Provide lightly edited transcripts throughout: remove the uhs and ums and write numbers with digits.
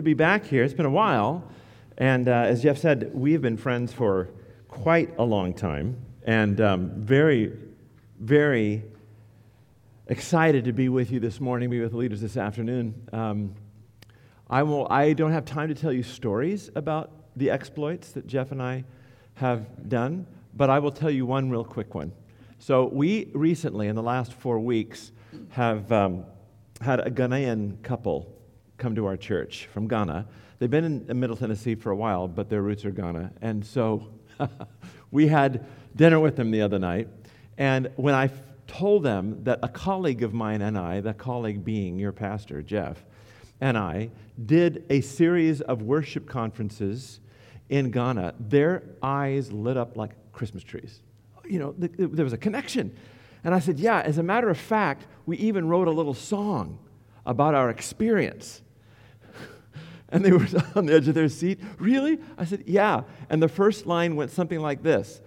To be back here. It's been a while, and as Jeff said, we've been friends for quite a long time, and very, very excited to be with you this morning, be with the leaders this afternoon. I don't have time to tell you stories about the exploits that Jeff and I have done, but I will tell you one real quick one. So we recently, in the last 4 weeks, have had a Ghanaian couple come to our church from Ghana. They've been in Middle Tennessee for a while, but their roots are Ghana. And so we had dinner with them the other night. And when I told them that a colleague of mine and I, the colleague being your pastor, Jeff, and I did a series of worship conferences in Ghana, their eyes lit up like Christmas trees. You know, there was a connection. And I said, yeah, as a matter of fact, we even wrote a little song about our experience. And they were on the edge of their seat. Really? I said, yeah. And the first line went something like this.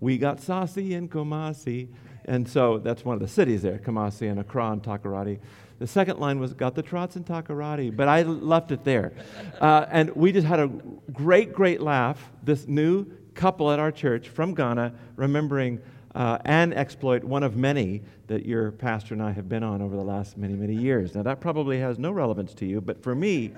We got saucy in Kumasi. And so that's one of the cities there, Kumasi and Accra and Takoradi. The second line was, got the trots in Takoradi. But I left it there. And we just had a great, great laugh. This new couple at our church from Ghana, remembering an exploit, one of many, that your pastor and I have been on over the last many, many years. Now, that probably has no relevance to you, but for me,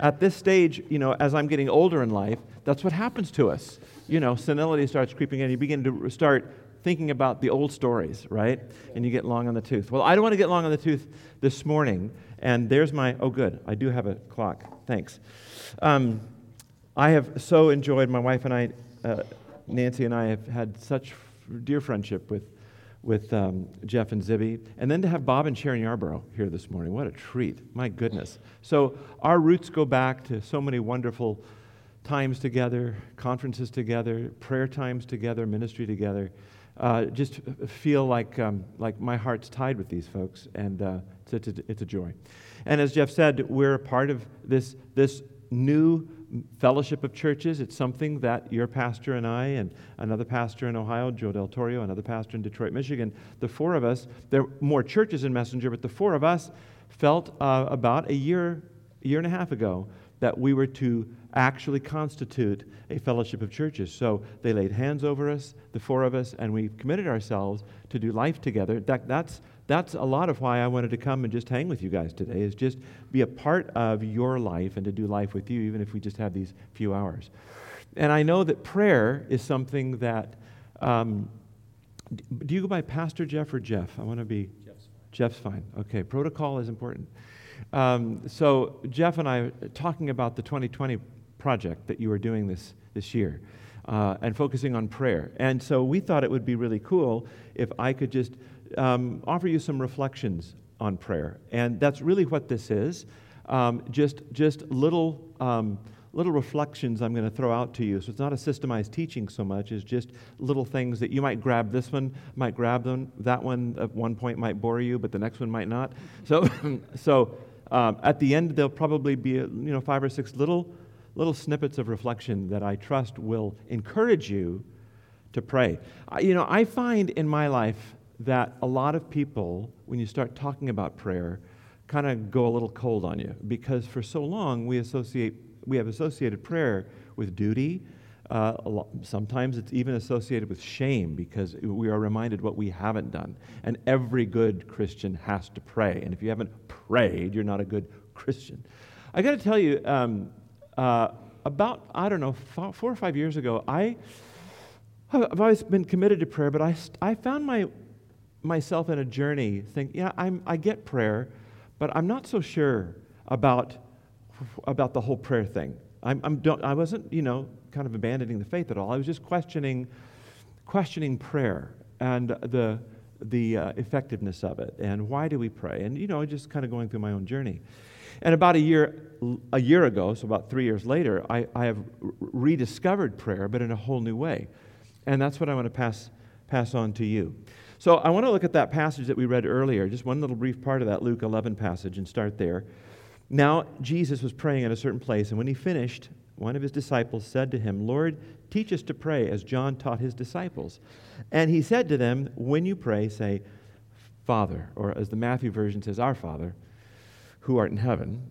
at this stage, you know, as I'm getting older in life, that's what happens to us. You know, senility starts creeping in. You begin to start thinking about the old stories, right? And you get long on the tooth. Well, I don't want to get long on the tooth this morning, and there's my, oh, good, I do have a clock. Thanks. I have so enjoyed, my wife and I, Nancy and I have had such dear friendship with Jeff and Zibby, and then to have Bob and Sharon Yarborough here this morning. What a treat. My goodness. So our roots go back to so many wonderful times together, conferences together, prayer times together, ministry together. Just feel like my heart's tied with these folks, and it's a joy. And as Jeff said, we're a part of this new fellowship of churches. It's something that your pastor and I and another pastor in Ohio, Joe Del Torrio, another pastor in Detroit, Michigan, the four of us, there are more churches in Messenger, but the four of us felt about a year and a half ago that we were to actually constitute a fellowship of churches. So they laid hands over us, the four of us, and we committed ourselves to do life together. That's a lot of why I wanted to come and just hang with you guys today, is just be a part of your life and to do life with you, even if we just have these few hours. And I know that prayer is something that, do you go by Pastor Jeff or Jeff? I want to be... Jeff's fine. Okay, protocol is important. So Jeff and I are talking about the 2020 project that you are doing this year. And focusing on prayer. And so we thought it would be really cool if I could just offer you some reflections on prayer. And that's really what this is, just little reflections I'm going to throw out to you. So it's not a systemized teaching so much as just little things that you might grab this one, might grab them, that one at one point might bore you, but the next one might not. So at the end, there'll probably be, 5 or 6 little snippets of reflection that I trust will encourage you to pray. I find in my life that a lot of people, when you start talking about prayer, kind of go a little cold on you, because for so long we have associated prayer with duty. Sometimes it's even associated with shame, because we are reminded what we haven't done. And every good Christian has to pray. And if you haven't prayed, you're not a good Christian. I got to tell you, about, 4 or 5 years ago, I've always been committed to prayer, but I found myself in a journey thinking, I get prayer, but I'm not so sure about the whole prayer thing. I wasn't, kind of abandoning the faith at all. I was just questioning prayer and the effectiveness of it, and why do we pray? And just kind of going through my own journey. And about a year ago, so about 3 years later, I have rediscovered prayer, but in a whole new way. And that's what I want to pass on to you. So I want to look at that passage that we read earlier, just one little brief part of that Luke 11 passage, and start there. Now Jesus was praying at a certain place, and when he finished, one of his disciples said to him, Lord, teach us to pray as John taught his disciples. And he said to them, when you pray, say, Father, or as the Matthew version says, Our Father, who art in heaven,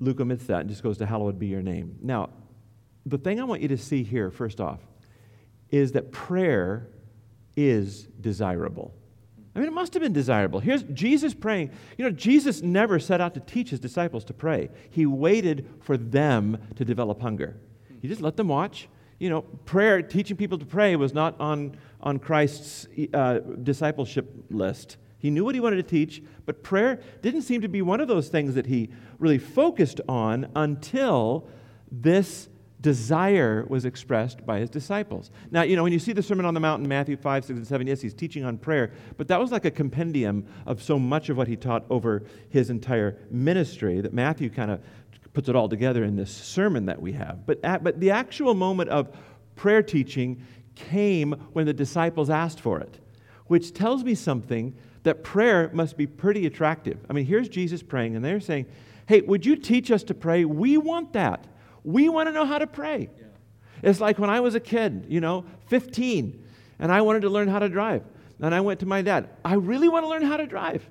Luke omits that and just goes to hallowed be your name. Now, the thing I want you to see here, first off, is that prayer is desirable. I mean, it must have been desirable. Here's Jesus praying. You know, Jesus never set out to teach his disciples to pray. He waited for them to develop hunger. He just let them watch. You know, prayer, teaching people to pray was not on Christ's discipleship list. He knew what he wanted to teach, but prayer didn't seem to be one of those things that he really focused on until this desire was expressed by his disciples. Now, you know, when you see the Sermon on the Mount in Matthew 5, 6, and 7, yes, he's teaching on prayer, but that was like a compendium of so much of what he taught over his entire ministry that Matthew kind of puts it all together in this sermon that we have. But the actual moment of prayer teaching came when the disciples asked for it, which tells me something, that prayer must be pretty attractive. I mean, here's Jesus praying, and they're saying, hey, would you teach us to pray? We want that. We want to know how to pray. Yeah. It's like when I was a kid, you know, 15, and I wanted to learn how to drive. And I went to my dad, I really want to learn how to drive.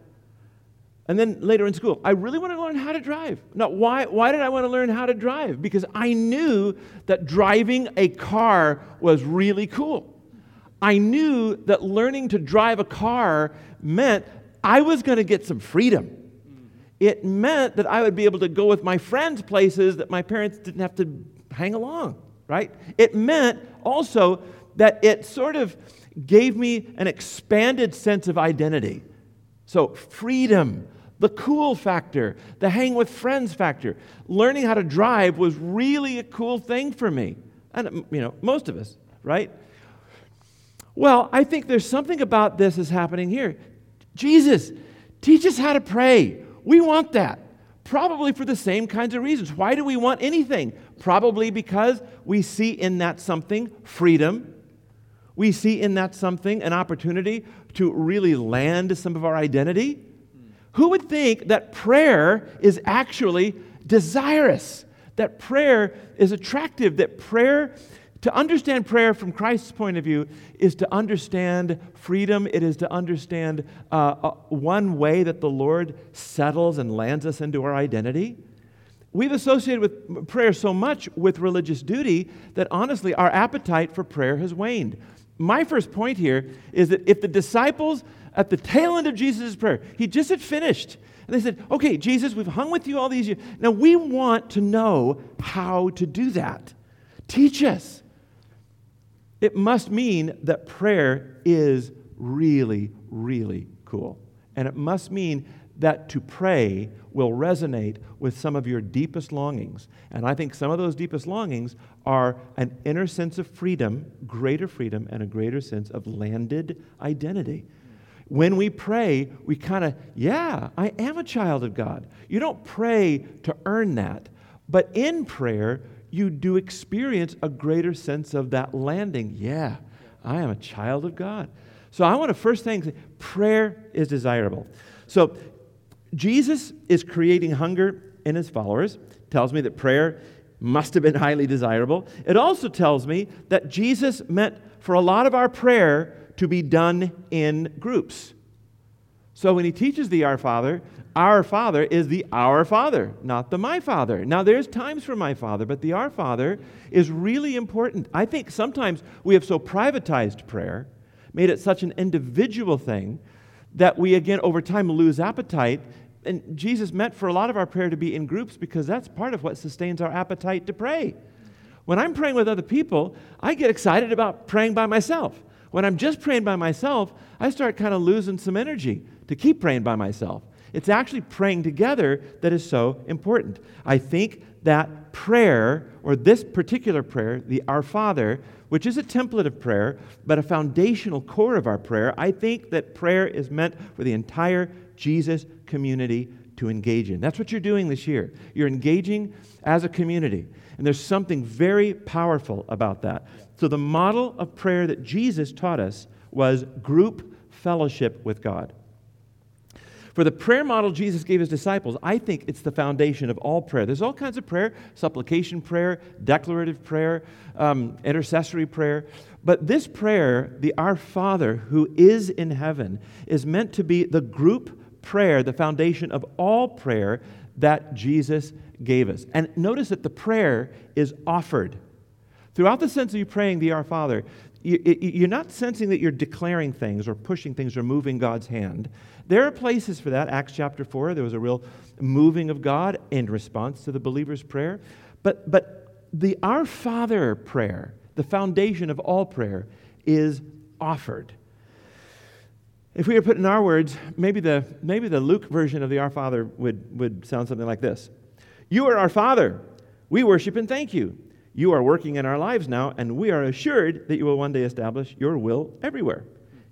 And then later in school, I really want to learn how to drive. Now, why did I want to learn how to drive? Because I knew that driving a car was really cool. I knew that learning to drive a car meant I was going to get some freedom. It meant that I would be able to go with my friends places that my parents didn't have to hang along, right? It meant also that it sort of gave me an expanded sense of identity. So freedom, the cool factor, the hang with friends factor. Learning how to drive was really a cool thing for me. And, you know, most of us, right? Well, I think there's something about this is happening here. Jesus, teach us how to pray. We want that, probably for the same kinds of reasons. Why do we want anything? Probably because we see in that something freedom. We see in that something an opportunity to really land some of our identity. Who would think that prayer is actually desirous, that prayer is attractive, that prayer, to understand prayer from Christ's point of view is to understand freedom. It is to understand one way that the Lord settles and lands us into our identity. We've associated with prayer so much with religious duty that honestly our appetite for prayer has waned. My first point here is that if the disciples at the tail end of Jesus' prayer, he just had finished, and they said, okay, Jesus, we've hung with you all these years. Now we want to know how to do that. Teach us. It must mean that prayer is really, really cool. And it must mean that to pray will resonate with some of your deepest longings. And I think some of those deepest longings are an inner sense of freedom, greater freedom, and a greater sense of landed identity. When we pray, we kind of, I am a child of God. You don't pray to earn that. But in prayer, you do experience a greater sense of that landing. Yeah, I am a child of God. So I want to first thing, prayer is desirable. So Jesus is creating hunger in his followers. Tells me that prayer must have been highly desirable. It also tells me that Jesus meant for a lot of our prayer to be done in groups. So when he teaches the Our Father is the Our Father, not the My Father. Now, there's times for My Father, but the Our Father is really important. I think sometimes we have so privatized prayer, made it such an individual thing, that we, again, over time lose appetite. And Jesus meant for a lot of our prayer to be in groups because that's part of what sustains our appetite to pray. When I'm praying with other people, I get excited about praying by myself. When I'm just praying by myself, I start kind of losing some energy to keep praying by myself. It's actually praying together that is so important. I think that prayer, or this particular prayer, the Our Father, which is a template of prayer, but a foundational core of our prayer, I think that prayer is meant for the entire Jesus community to engage in. That's what you're doing this year. You're engaging as a community. And there's something very powerful about that. So the model of prayer that Jesus taught us was group fellowship with God. For the prayer model Jesus gave his disciples, I think it's the foundation of all prayer. There's all kinds of prayer, supplication prayer, declarative prayer, intercessory prayer. But this prayer, the Our Father who is in heaven, is meant to be the group prayer, the foundation of all prayer that Jesus gave us. And notice that the prayer is offered. Throughout the sense of you praying the Our Father, you're not sensing that you're declaring things or pushing things or moving God's hand. There are places for that. Acts chapter 4, there was a real moving of God in response to the believer's prayer. But the Our Father prayer, the foundation of all prayer, is offered. If we were put in our words, maybe the Luke version of the Our Father would sound something like this. You are our Father. We worship and thank you. You are working in our lives now, and we are assured that you will one day establish your will everywhere.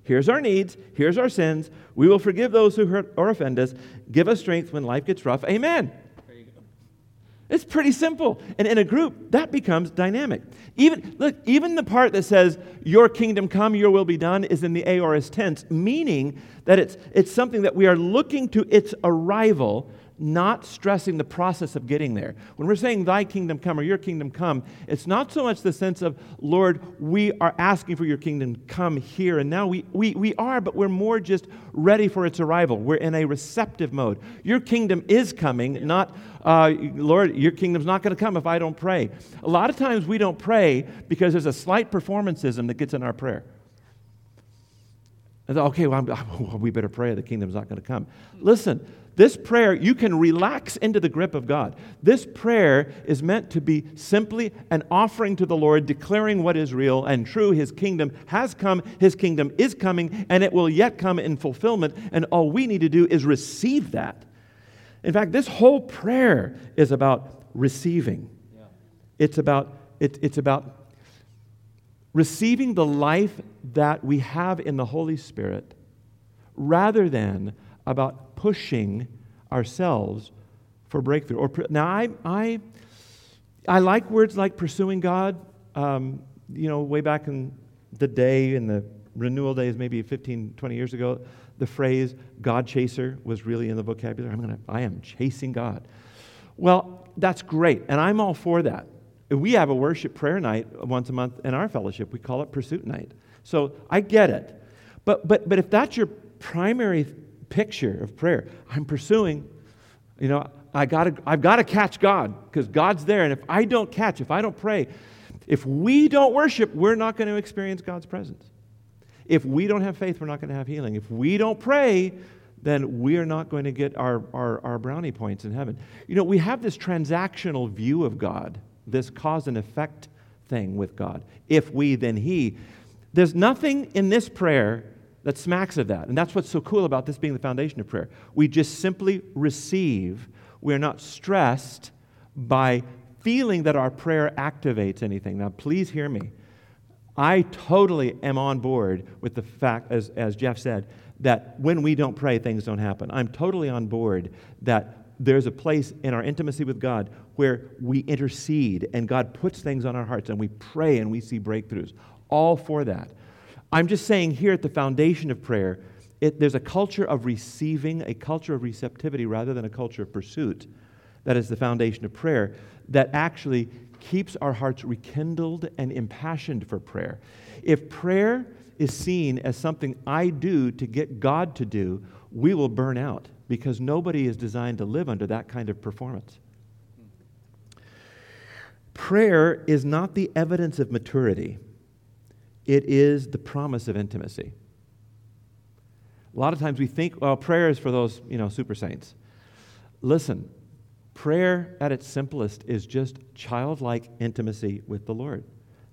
Here's our needs. Here's our sins. We will forgive those who hurt or offend us. Give us strength when life gets rough. Amen. There you go. It's pretty simple. And in a group, that becomes dynamic. Even the part that says, your kingdom come, your will be done, is in the aorist tense, meaning that it's something that we are looking to its arrival, not stressing the process of getting there. When we're saying thy kingdom come or your kingdom come, it's not so much the sense of, Lord, we are asking for your kingdom come here and now. We are, but we're more just ready for its arrival. We're in a receptive mode. Your kingdom is coming, not, Lord, your kingdom's not going to come if I don't pray. A lot of times we don't pray because there's a slight performancism that gets in our prayer. And okay, well, we better pray, the kingdom's not going to come. Listen, this prayer, you can relax into the grip of God. This prayer is meant to be simply an offering to the Lord, declaring what is real and true. His kingdom has come, His kingdom is coming, and it will yet come in fulfillment, and all we need to do is receive that. In fact, this whole prayer is about receiving. Yeah. It's about receiving the life that we have in the Holy Spirit rather than about pushing ourselves for breakthrough. Now, I like words like pursuing God. Way back in the day, in the renewal days, maybe 15, 20 years ago, the phrase "God chaser" was really in the vocabulary. I am chasing God. Well, that's great, and I'm all for that. We have a worship prayer night once a month in our fellowship. We call it Pursuit Night. So I get it, but if that's your primary picture of prayer, I'm pursuing, I've got to catch God, because God's there, and if I don't pray, if we don't worship, we're not going to experience God's presence. If we don't have faith, we're not going to have healing. If we don't pray, then we're not going to get our brownie points in heaven. We have this transactional view of God, this cause and effect thing with God. If we, then He. There's nothing in this prayer that smacks of that. And that's what's so cool about this being the foundation of prayer. We just simply receive. We're not stressed by feeling that our prayer activates anything. Now, please hear me. I totally am on board with the fact, as Jeff said, that when we don't pray, things don't happen. I'm totally on board that there's a place in our intimacy with God where we intercede and God puts things on our hearts and we pray and we see breakthroughs. All for that. I'm just saying here at the foundation of prayer, there's a culture of receiving, a culture of receptivity rather than a culture of pursuit. That is the foundation of prayer that actually keeps our hearts rekindled and impassioned for prayer. If prayer is seen as something I do to get God to do, we will burn out because nobody is designed to live under that kind of performance. Prayer is not the evidence of maturity. It is the promise of intimacy. A lot of times we think, well, prayer is for those, super saints. Listen, prayer at its simplest is just childlike intimacy with the Lord.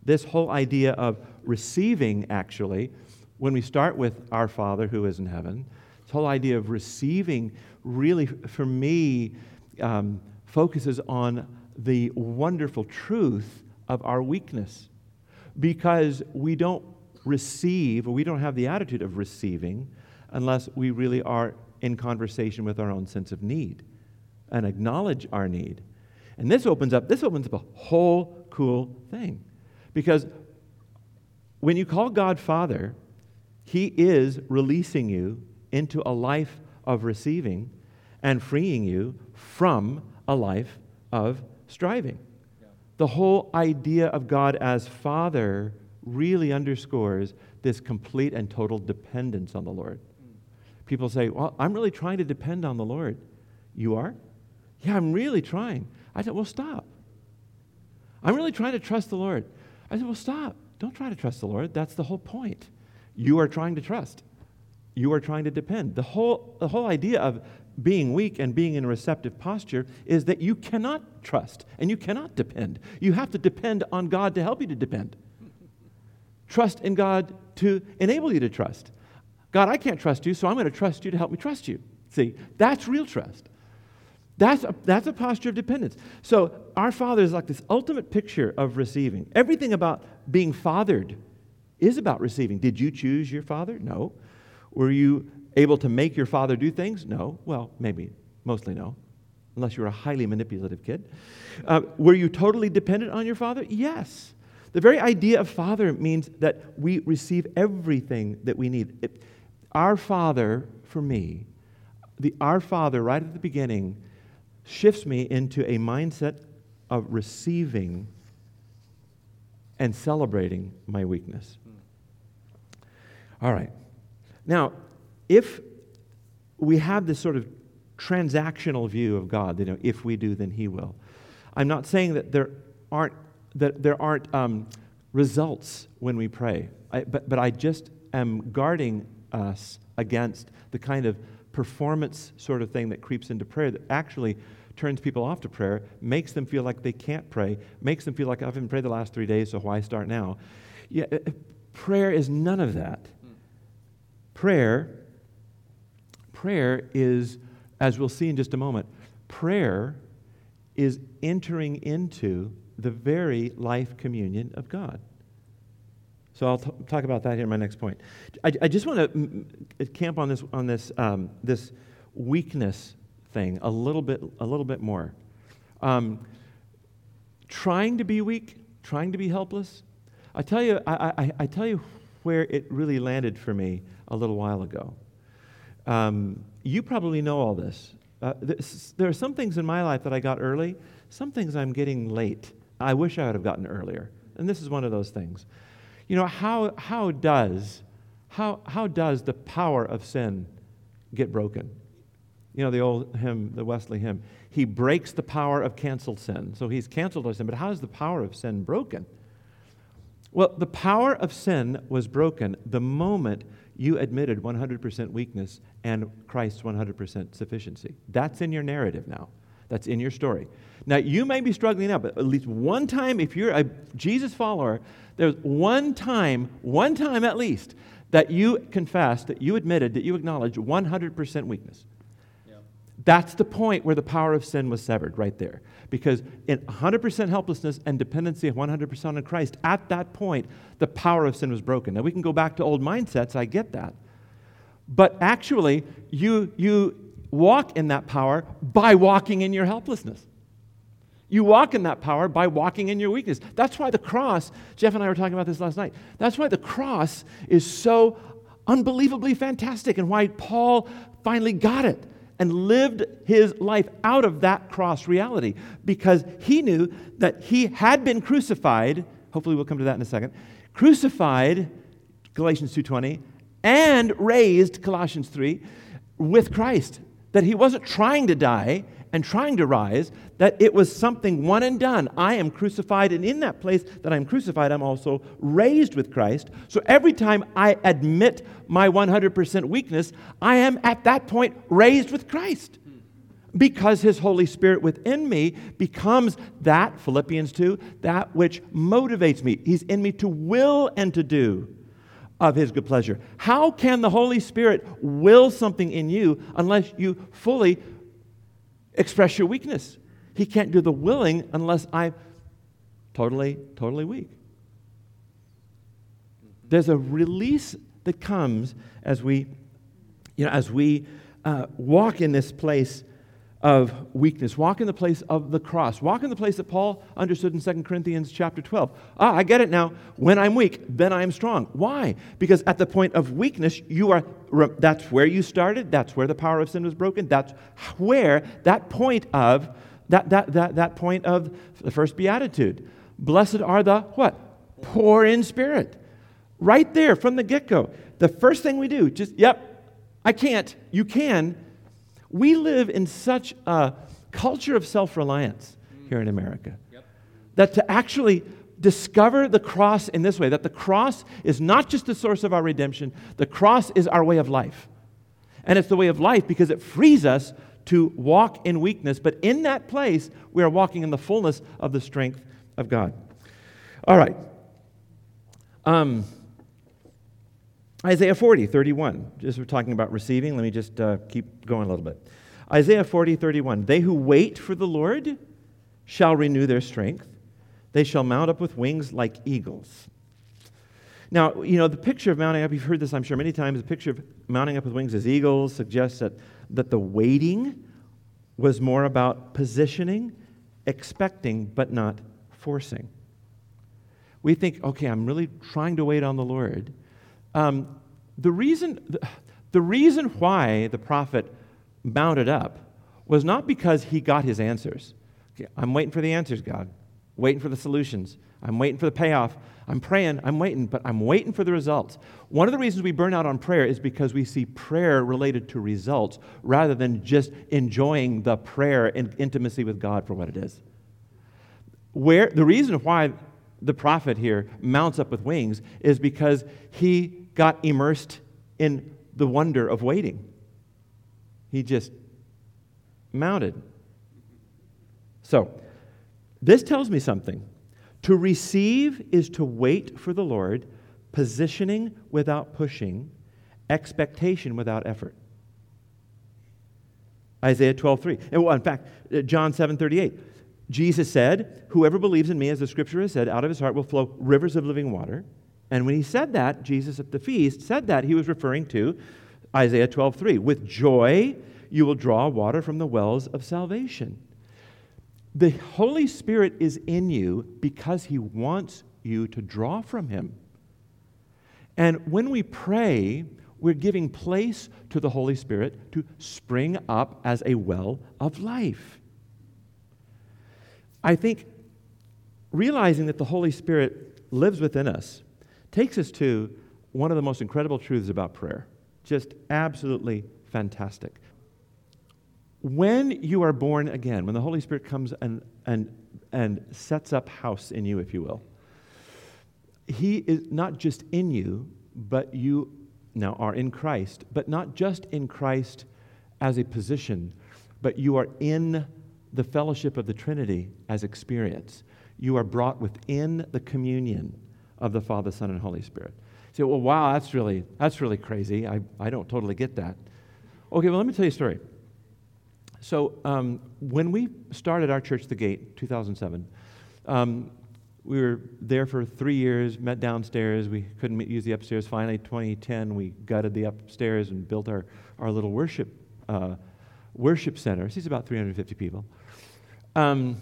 This whole idea of receiving, actually, when we start with our Father who is in heaven, this whole idea of receiving really, for me, focuses on the wonderful truth of our weakness. Because we don't receive, or we don't have the attitude of receiving unless we really are in conversation with our own sense of need and acknowledge our need. And this opens up a whole cool thing. Because when you call God Father, He is releasing you into a life of receiving and freeing you from a life of striving. The whole idea of God as Father really underscores this complete and total dependence on the Lord. People say, well, I'm really trying to depend on the Lord. You are? Yeah, I'm really trying. I said, well, stop. I'm really trying to trust the Lord. I said, well, stop. Don't try to trust the Lord. That's the whole point. You are trying to trust. You are trying to depend. The whole idea of being weak and being in a receptive posture is that you cannot trust and you cannot depend. You have to depend on God to help you to depend. Trust in God to enable you to trust. God, I can't trust you, so I'm going to trust you to help me trust you. See, that's real trust. That's a posture of dependence. So our Father is like this ultimate picture of receiving. Everything about being fathered is about receiving. Did you choose your father? No. Were you able to make your father do things? No. Well, maybe. Mostly no. Unless you were a highly manipulative kid. Were you totally dependent on your father? Yes. The very idea of father means that we receive everything that we need. Our Father, for me, our Father right at the beginning shifts me into a mindset of receiving and celebrating my weakness. All right. Now, if we have this sort of transactional view of God, you know, if we do, then He will. I'm not saying that there aren't results when we pray, but I just am guarding us against the kind of performance sort of thing that creeps into prayer that actually turns people off to prayer, makes them feel like they can't pray, makes them feel like I haven't prayed the last 3 days, so why start now? Yeah, prayer is none of that. Prayer is, as we'll see in just a moment, prayer is entering into the very life communion of God. So I'll talk about that here in my next point. I just want to camp on this weakness thing a little bit more. Trying to be weak, trying to be helpless. I tell you where it really landed for me a little while ago. You probably know all this. There are some things in my life that I got early. Some things I'm getting late. I wish I would have gotten earlier, and this is one of those things. You know, how does the power of sin get broken? You know, the old hymn, the Wesley hymn, He breaks the power of canceled sin. So He's canceled our sin, but how is the power of sin broken? Well, the power of sin was broken the moment you admitted 100% weakness and Christ's 100% sufficiency. That's in your narrative now. That's in your story. Now, you may be struggling now, but at least one time, if you're a Jesus follower, there's one time at least, that you confessed, that you admitted, that you acknowledged 100% weakness. Yep. That's the point where the power of sin was severed right there. Because in 100% helplessness and dependency of 100% on Christ, at that point, the power of sin was broken. Now, we can go back to old mindsets. I get that. But actually, you walk in that power by walking in your helplessness. You walk in that power by walking in your weakness. That's why the cross, Jeff and I were talking about this last night, that's why the cross is so unbelievably fantastic and why Paul finally got it and lived his life out of that cross reality, because he knew that he had been crucified, hopefully we'll come to that in a second, crucified, Galatians 2:20, and raised, Colossians 3, with Christ, that he wasn't trying to die and trying to rise, that it was something one and done. I am crucified, and in that place that I'm crucified, I'm also raised with Christ. So every time I admit my 100% weakness, I am at that point raised with Christ, because His Holy Spirit within me becomes that, Philippians 2, that which motivates me. He's in me to will and to do of His good pleasure. How can the Holy Spirit will something in you unless you fully express your weakness? He can't do the willing unless I'm totally weak. There's a release that comes as we walk in this place of weakness, walk in the place of the cross, walk in the place that Paul understood in 2 Corinthians chapter 12. I get it now. When I'm weak, then I'm strong. Why? Because at the point of weakness, that's where you started, that's where the power of sin was broken, that's where that point of the first beatitude. Blessed are the what? Poor in spirit. Right there from the get-go. The first thing we do, I can't, you can. We live in such a culture of self-reliance. here in America. Yep. That to actually discover the cross in this way, that the cross is not just the source of our redemption, the cross is our way of life. And it's the way of life because it frees us to walk in weakness, but in that place, we are walking in the fullness of the strength of God. All right. Isaiah 40, 31. Just we're talking about receiving. Let me just keep going a little bit. Isaiah 40, 31. They who wait for the Lord shall renew their strength. They shall mount up with wings like eagles. Now, you know, the picture of mounting up, you've heard this, I'm sure, many times. The picture of mounting up with wings as eagles suggests that the waiting was more about positioning, expecting, but not forcing. We think, okay, I'm really trying to wait on the Lord. The reason why the prophet mounted up was not because he got his answers. Okay, I'm waiting for the answers, God. Waiting for the solutions. I'm waiting for the payoff. I'm praying. I'm waiting, but I'm waiting for the results. One of the reasons we burn out on prayer is because we see prayer related to results rather than just enjoying the prayer in intimacy with God for what it is. Where the reason why the prophet here mounts up with wings is because he got immersed in the wonder of waiting. He just mounted. So, this tells me something. To receive is to wait for the Lord, positioning without pushing, expectation without effort. Isaiah 12:3. And in fact, John 7:38. Jesus said, whoever believes in me, as the scripture has said, out of his heart will flow rivers of living water. And when he said that, Jesus at the feast said that, he was referring to Isaiah 12:3. With joy you will draw water from the wells of salvation. The Holy Spirit is in you because he wants you to draw from him. And when we pray, we're giving place to the Holy Spirit to spring up as a well of life. I think realizing that the Holy Spirit lives within us takes us to one of the most incredible truths about prayer. Just absolutely fantastic. When you are born again, when the Holy Spirit comes and sets up house in you, if you will, he is not just in you, but you now are in Christ, but not just in Christ as a position, but you are in the fellowship of the Trinity as experience. You are brought within the communion of the Father, Son, and Holy Spirit. You say, well, wow, that's really crazy. I don't totally get that. Okay, well, let me tell you a story. So when we started our church, The Gate, 2007, we were there for 3 years, met downstairs. We couldn't use the upstairs. Finally, 2010, we gutted the upstairs and built our little worship center. It's about 350 people. And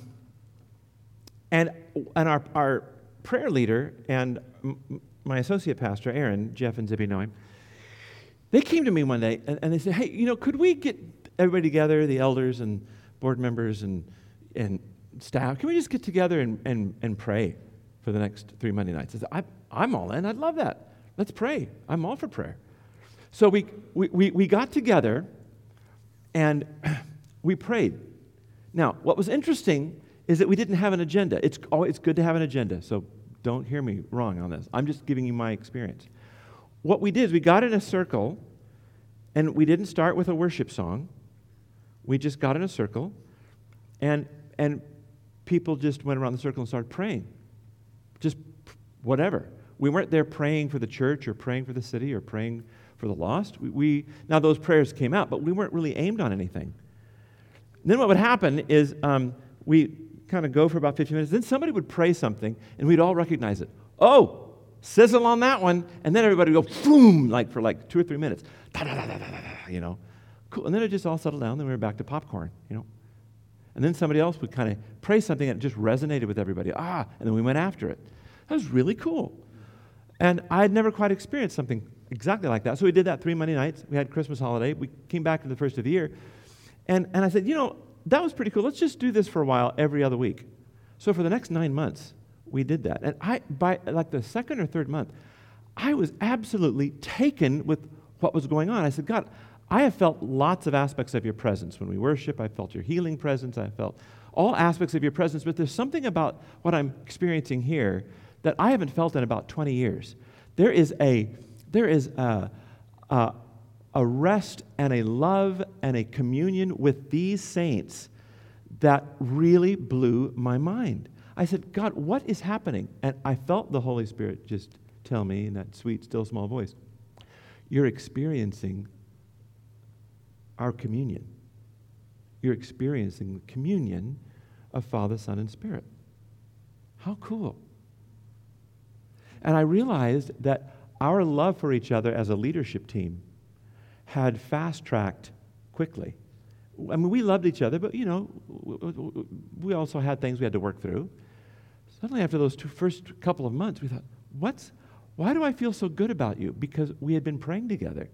our prayer leader and my associate pastor, Aaron, Jeff and Zibby know him, they came to me one day and they said, hey, you know, could we get everybody together, the elders and board members and staff, can we just get together and pray for the next 3 Monday nights? I said, I'm all in. I'd love that. Let's pray. I'm all for prayer. So we got together and we prayed. Now, what was interesting is that we didn't have an agenda. It's always good to have an agenda, so don't hear me wrong on this. I'm just giving you my experience. What we did is we got in a circle, and we didn't start with a worship song. We just got in a circle, and people just went around the circle and started praying, just whatever. We weren't there praying for the church or praying for the city or praying for the lost. We now those prayers came out, but we weren't really aimed on anything. And then what would happen is we kind of go for about 15 minutes. Then somebody would pray something, and we'd all recognize it. Oh, sizzle on that one, and then everybody would go boom, like for 2 or 3 minutes, you know. Cool. And then it just all settled down. Then we were back to popcorn, you know. And then somebody else would kind of pray something that just resonated with everybody. And then we went after it. That was really cool. And I had never quite experienced something exactly like that. So we did that 3 Monday nights. We had Christmas holiday. We came back to the first of the year. And I said, you know, that was pretty cool. Let's just do this for a while every other week. So for the next 9 months, we did that. And by the second or third month, I was absolutely taken with what was going on. I said, God, I have felt lots of aspects of your presence. When we worship, I felt your healing presence. I felt all aspects of your presence, but there's something about what I'm experiencing here that I haven't felt in about 20 years. There is a rest and a love and a communion with these saints that really blew my mind. I said, God, what is happening? And I felt the Holy Spirit just tell me in that sweet, still, small voice, you're experiencing our communion. You're experiencing the communion of Father, Son, and Spirit. How cool. And I realized that our love for each other as a leadership team had fast-tracked quickly. I mean, we loved each other, but, you know, we also had things we had to work through. Suddenly, after those first couple of months, we thought, why do I feel so good about you? Because we had been praying together.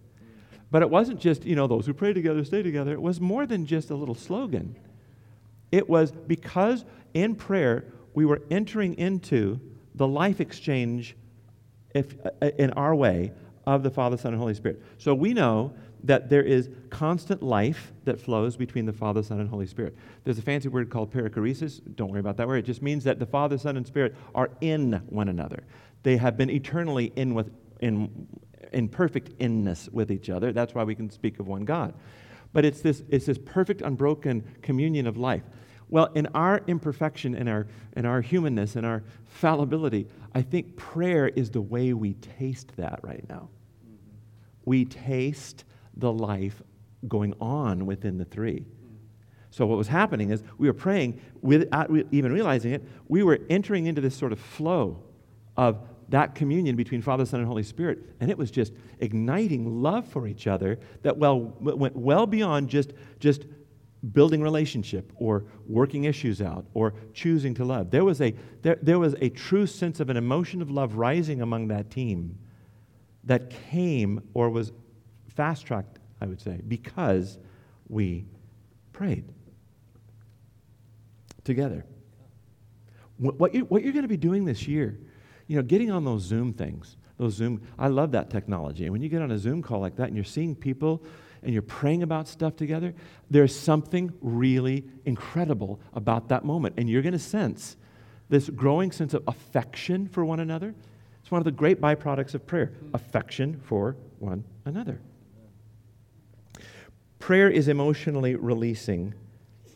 But it wasn't just, you know, those who pray together stay together. It was more than just a little slogan. It was because in prayer we were entering into the life exchange in our way of the Father, Son, and Holy Spirit. So we know that there is constant life that flows between the Father, Son, and Holy Spirit. There's a fancy word called perichoresis. Don't worry about that word. It just means that the Father, Son, and Spirit are in one another. They have been eternally in perfect inness with each other. That's why we can speak of one God. But it's this perfect, unbroken communion of life. Well, in our imperfection, in our humanness, in our fallibility, I think prayer is the way we taste that right now. Mm-hmm. We taste the life going on within the three. Mm-hmm. So what was happening is we were praying without even realizing it. We were entering into this sort of flow of that communion between Father, Son, and Holy Spirit, and it was just igniting love for each other that went well beyond just building relationship or working issues out or choosing to love. There was a true sense of an emotion of love rising among that team that came or was fast-tracked, I would say, because we prayed together. What you're going to be doing this year, you know, getting on those Zoom things, I love that technology. And when you get on a Zoom call like that and you're seeing people and you're praying about stuff together, there's something really incredible about that moment. And you're going to sense this growing sense of affection for one another. It's one of the great byproducts of prayer, affection for one another. Prayer is emotionally releasing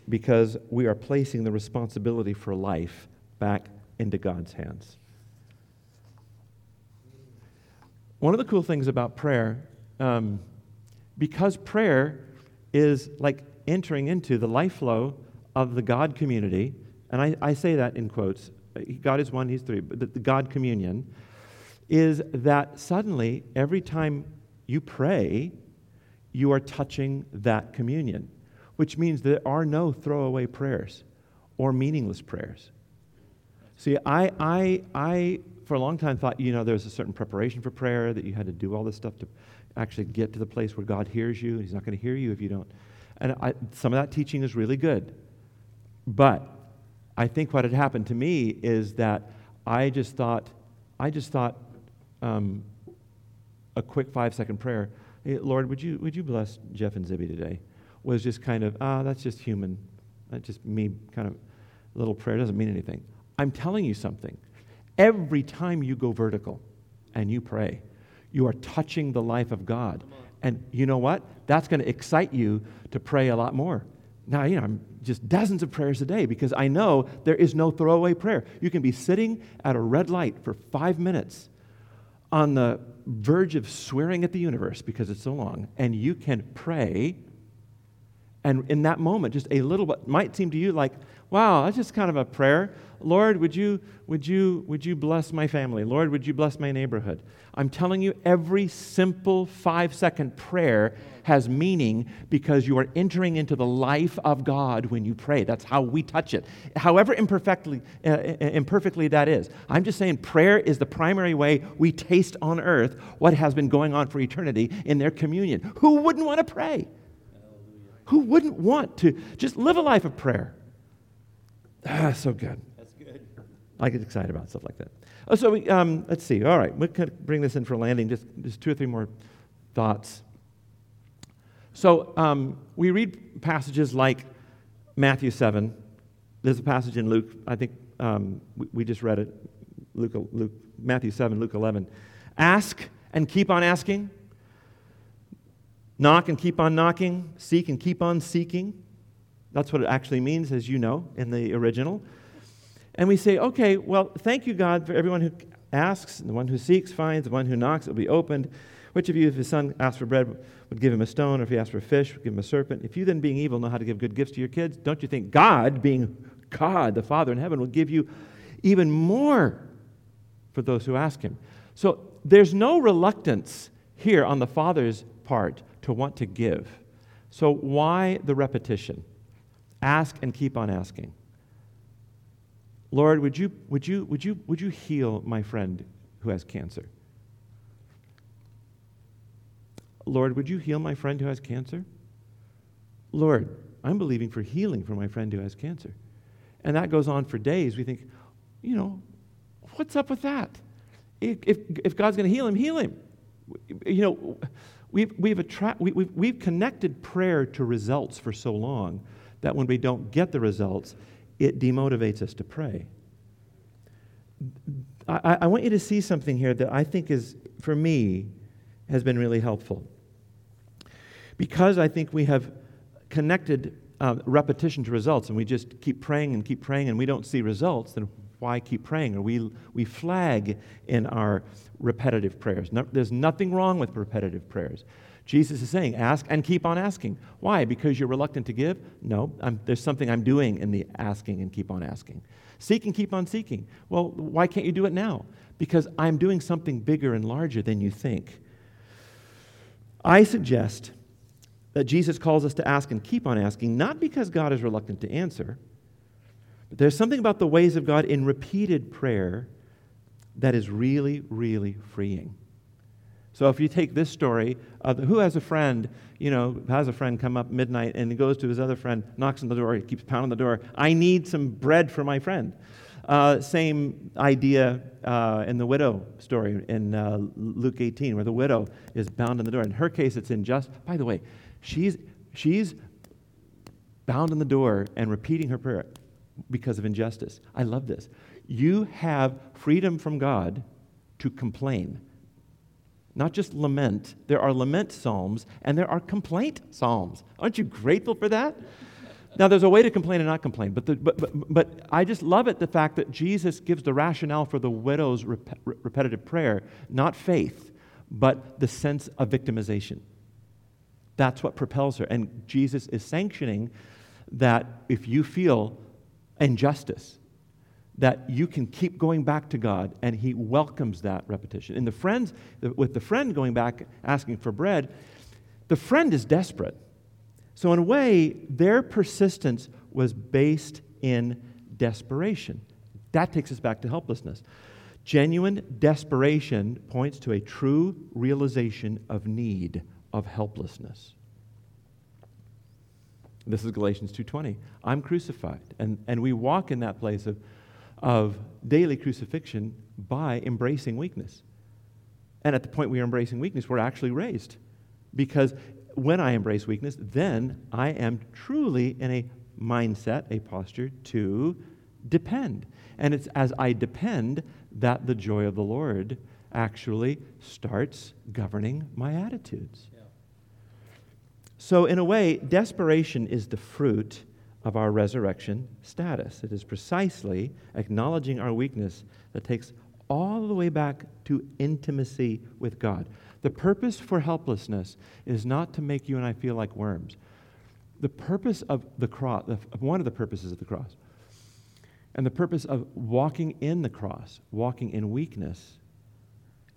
because we are placing the responsibility for life back into God's hands. One of the cool things about prayer, because prayer is like entering into the life flow of the God community, and I say that in quotes, God is one, He's three, but the God communion, is that suddenly every time you pray, you are touching that communion, which means there are no throwaway prayers or meaningless prayers. See, I for a long time thought, you know, there's a certain preparation for prayer, that you had to do all this stuff to actually get to the place where God hears you, and He's not going to hear you if you don't. And some of that teaching is really good. But I think what had happened to me is that I just thought a quick 5-second prayer, hey, Lord, would you bless Jeff and Zibby today, was just kind of, that's just human. That's just me, kind of little prayer. It doesn't mean anything. I'm telling you something. Every time you go vertical and you pray, you are touching the life of God. And you know what? That's going to excite you to pray a lot more. Now, you know, I'm just dozens of prayers a day because I know there is no throwaway prayer. You can be sitting at a red light for 5 minutes on the verge of swearing at the universe because it's so long, and you can pray. And in that moment, just a little bit might seem to you like, wow, that's just kind of a prayer. Lord, would you bless my family? Lord, would you bless my neighborhood? I'm telling you, every simple 5-second prayer has meaning because you are entering into the life of God when you pray. That's how we touch it, however imperfectly that is. I'm just saying prayer is the primary way we taste on earth what has been going on for eternity in their communion. Who wouldn't want to pray? Who wouldn't want to just live a life of prayer? So good. That's good. I get excited about stuff like that. Oh, so we, let's see. All right, we could bring this in for landing. Just 2 or 3 more thoughts. So we read passages like Matthew 7, There's a passage in Luke, I think we just read it, Matthew 7, Luke 11. Ask and keep on asking. Knock and keep on knocking. Seek and keep on seeking. That's what it actually means, as you know, in the original. And we say, okay, well, thank you, God, for everyone who asks, and the one who seeks finds, the one who knocks will be opened. Which of you, if his son asked for bread, would give him a stone? Or if he asked for a fish, would give him a serpent? If you then, being evil, know how to give good gifts to your kids, don't you think God, being God, the Father in heaven, will give you even more for those who ask him? So there's no reluctance here on the Father's part to want to give. So why the repetition? Ask and keep on asking. Lord, would you heal my friend who has cancer? Lord, would you heal my friend who has cancer? Lord, I'm believing for healing for my friend who has cancer. And that goes on for days. We think, you know, what's up with that? If God's going to heal him, heal him. You know, we've connected prayer to results for so long that when we don't get the results, it demotivates us to pray. I want you to see something here that I think is, for me, has been really helpful. Because I think we have connected repetition to results, and we just keep praying, and we don't see results, then why keep praying? Or we flag in our repetitive prayers. No, there's nothing wrong with repetitive prayers. Jesus is saying, ask and keep on asking. Why? Because you're reluctant to give? No, there's something I'm doing in the asking and keep on asking. Seek and keep on seeking. Well, why can't you do it now? Because I'm doing something bigger and larger than you think. I suggest that Jesus calls us to ask and keep on asking, not because God is reluctant to answer, but there's something about the ways of God in repeated prayer that is really, really freeing. So if you take this story of who has a friend, you know, has a friend come up midnight and he goes to his other friend, knocks on the door, he keeps pounding the door, I need some bread for my friend. Same idea in the widow story in Luke 18, where the widow is bound on the door. In her case, it's unjust. By the way, she's bound on the door and repeating her prayer because of injustice. I love this. You have freedom from God to complain. Not just lament. There are lament psalms, and there are complaint psalms. Aren't you grateful for that? Now, there's a way to complain and not complain, but I just love it, the fact that Jesus gives the rationale for the widow's repetitive prayer, not faith, but the sense of victimization. That's what propels her, and Jesus is sanctioning that if you feel injustice, that you can keep going back to God, and he welcomes that repetition. And with the friend going back asking for bread, the friend is desperate. So in a way, their persistence was based in desperation. That takes us back to helplessness. Genuine desperation points to a true realization of need, of helplessness. This is Galatians 2:20. I'm crucified. And we walk in that place of daily crucifixion by embracing weakness. And at the point we are embracing weakness, we're actually raised. Because when I embrace weakness, then I am truly in a mindset, a posture to depend. And it's as I depend that the joy of the Lord actually starts governing my attitudes. Yeah. So in a way, desperation is the fruit of our resurrection status. It is precisely acknowledging our weakness that takes all the way back to intimacy with God. The purpose for helplessness is not to make you and I feel like worms. The purpose of the cross, one of the purposes of the cross, and the purpose of walking in the cross, walking in weakness,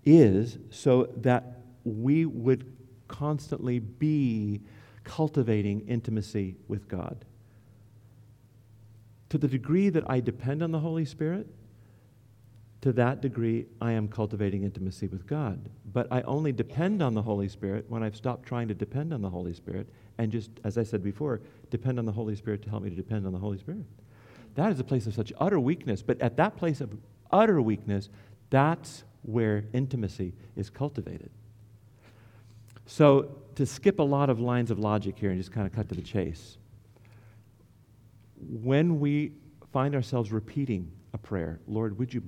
is so that we would constantly be cultivating intimacy with God. To the degree that I depend on the Holy Spirit, to that degree, I am cultivating intimacy with God. But I only depend on the Holy Spirit when I've stopped trying to depend on the Holy Spirit and just, as I said before, depend on the Holy Spirit to help me to depend on the Holy Spirit. That is a place of such utter weakness. But at that place of utter weakness, that's where intimacy is cultivated. So to skip a lot of lines of logic here and just kind of cut to the chase, when we find ourselves repeating a prayer. Lord, would you,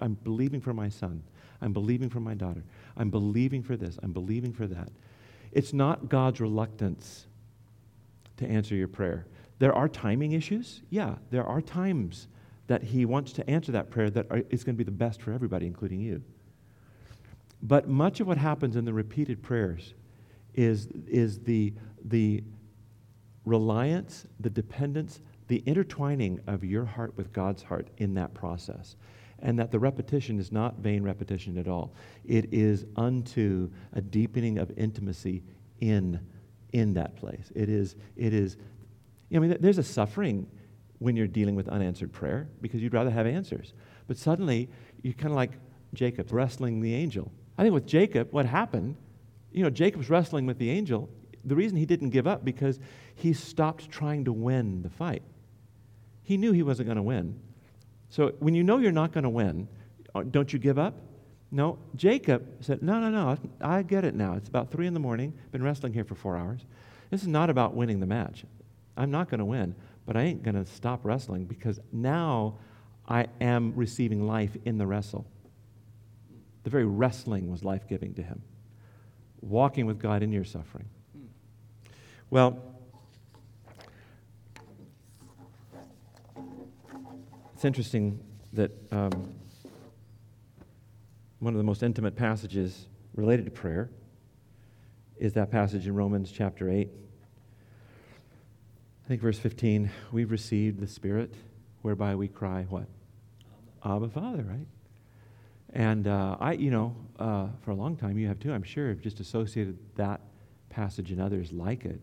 I'm believing for my son. I'm believing for my daughter. I'm believing for this. I'm believing for that. It's not God's reluctance to answer your prayer. There are timing issues. Yeah, there are times that he wants to answer that prayer that is going to be the best for everybody, including you. But much of what happens in the repeated prayers is the reliance, the dependence, the intertwining of your heart with God's heart in that process. And that the repetition is not vain repetition at all. It is unto a deepening of intimacy in that place. It is, I mean, there's a suffering when you're dealing with unanswered prayer because you'd rather have answers. But suddenly, you're kind of like Jacob wrestling the angel. I think with Jacob, what happened, Jacob's wrestling with the angel. The reason he didn't give up because he stopped trying to win the fight. He knew he wasn't going to win. So when you know you're not going to win, don't you give up? No. Jacob said, no, I get it now. It's about 3 a.m. Been wrestling here for 4 hours. This is not about winning the match. I'm not going to win, but I ain't going to stop wrestling because now I am receiving life in the wrestle. The very wrestling was life-giving to him. Walking with God in your suffering. Well, it's interesting that one of the most intimate passages related to prayer is that passage in Romans chapter 8. I think verse 15, we've received the Spirit whereby we cry, what? Abba, Father, right? And I for a long time, you have too, I'm sure, have just associated that passage and others like it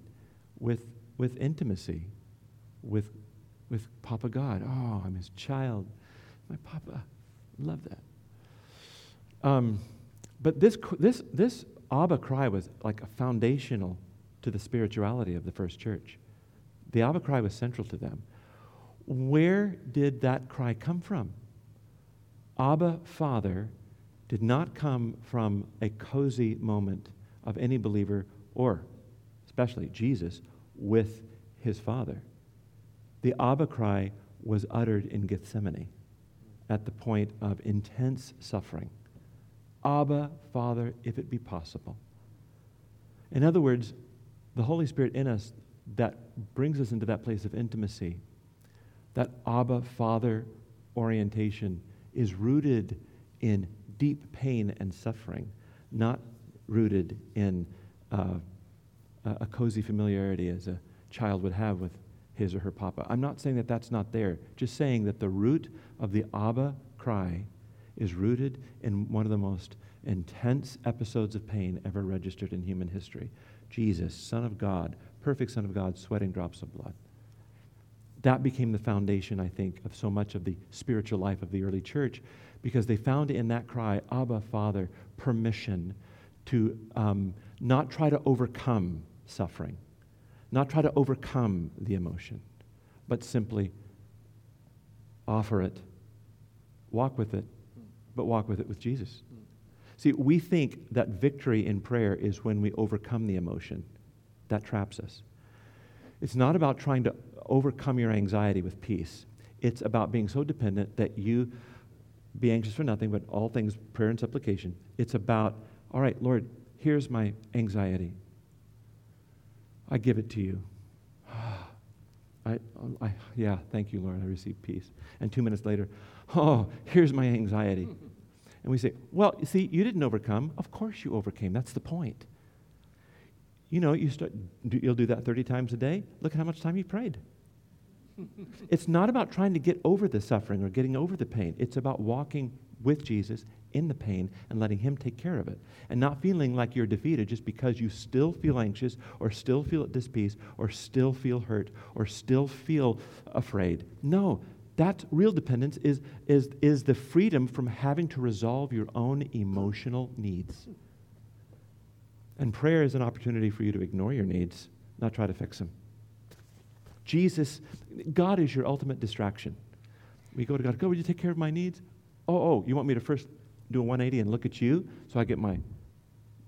with intimacy, with Papa God. Oh, I'm his child. My Papa. Love that. But this Abba cry was like a foundational to the spirituality of the first church. The Abba cry was central to them. Where did that cry come from? Abba, Father, did not come from a cozy moment of any believer or especially Jesus with his Father. The Abba cry was uttered in Gethsemane at the point of intense suffering. Abba, Father, if it be possible. In other words, the Holy Spirit in us that brings us into that place of intimacy, that Abba, Father orientation is rooted in deep pain and suffering, not rooted in a cozy familiarity as a child would have with his or her papa. I'm not saying that that's not there, just saying that the root of the Abba cry is rooted in one of the most intense episodes of pain ever registered in human history. Jesus, Son of God, perfect Son of God, sweating drops of blood. That became the foundation, I think, of so much of the spiritual life of the early church because they found in that cry, Abba, Father, permission to not try to overcome suffering, not try to overcome the emotion, but simply offer it, walk with it, but walk with it with Jesus. See, we think that victory in prayer is when we overcome the emotion. That traps us. It's not about trying to overcome your anxiety with peace. It's about being so dependent that you be anxious for nothing, but all things, prayer and supplication. It's about, all right, Lord, here's my anxiety. I give it to you. Yeah, thank you, Lord, I receive peace. And 2 minutes later, oh, here's my anxiety. And we say, well, see, you didn't overcome. Of course you overcame. That's the point. You'll do that 30 times a day. Look at how much time you prayed. It's not about trying to get over the suffering or getting over the pain. It's about walking with Jesus in the pain and letting him take care of it and not feeling like you're defeated just because you still feel anxious or still feel at displeased or still feel hurt or still feel afraid. No, that real dependence is the freedom from having to resolve your own emotional needs. And prayer is an opportunity for you to ignore your needs, not try to fix them. Jesus, God is your ultimate distraction. We go to God, will you take care of my needs? Oh, you want me to first do a 180 and look at you so I get my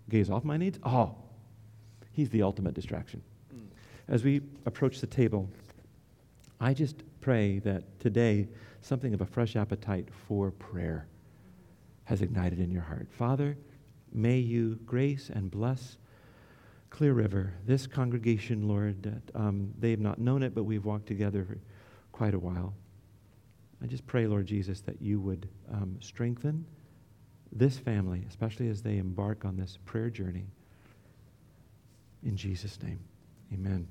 gaze off my needs? Oh, he's the ultimate distraction. As we approach the table, I just pray that today something of a fresh appetite for prayer has ignited in your heart. Father, may you grace and bless Clear River, this congregation, Lord, that they've not known it, but we've walked together for quite a while. I just pray, Lord Jesus, that you would strengthen this family, especially as they embark on this prayer journey. In Jesus' name, amen.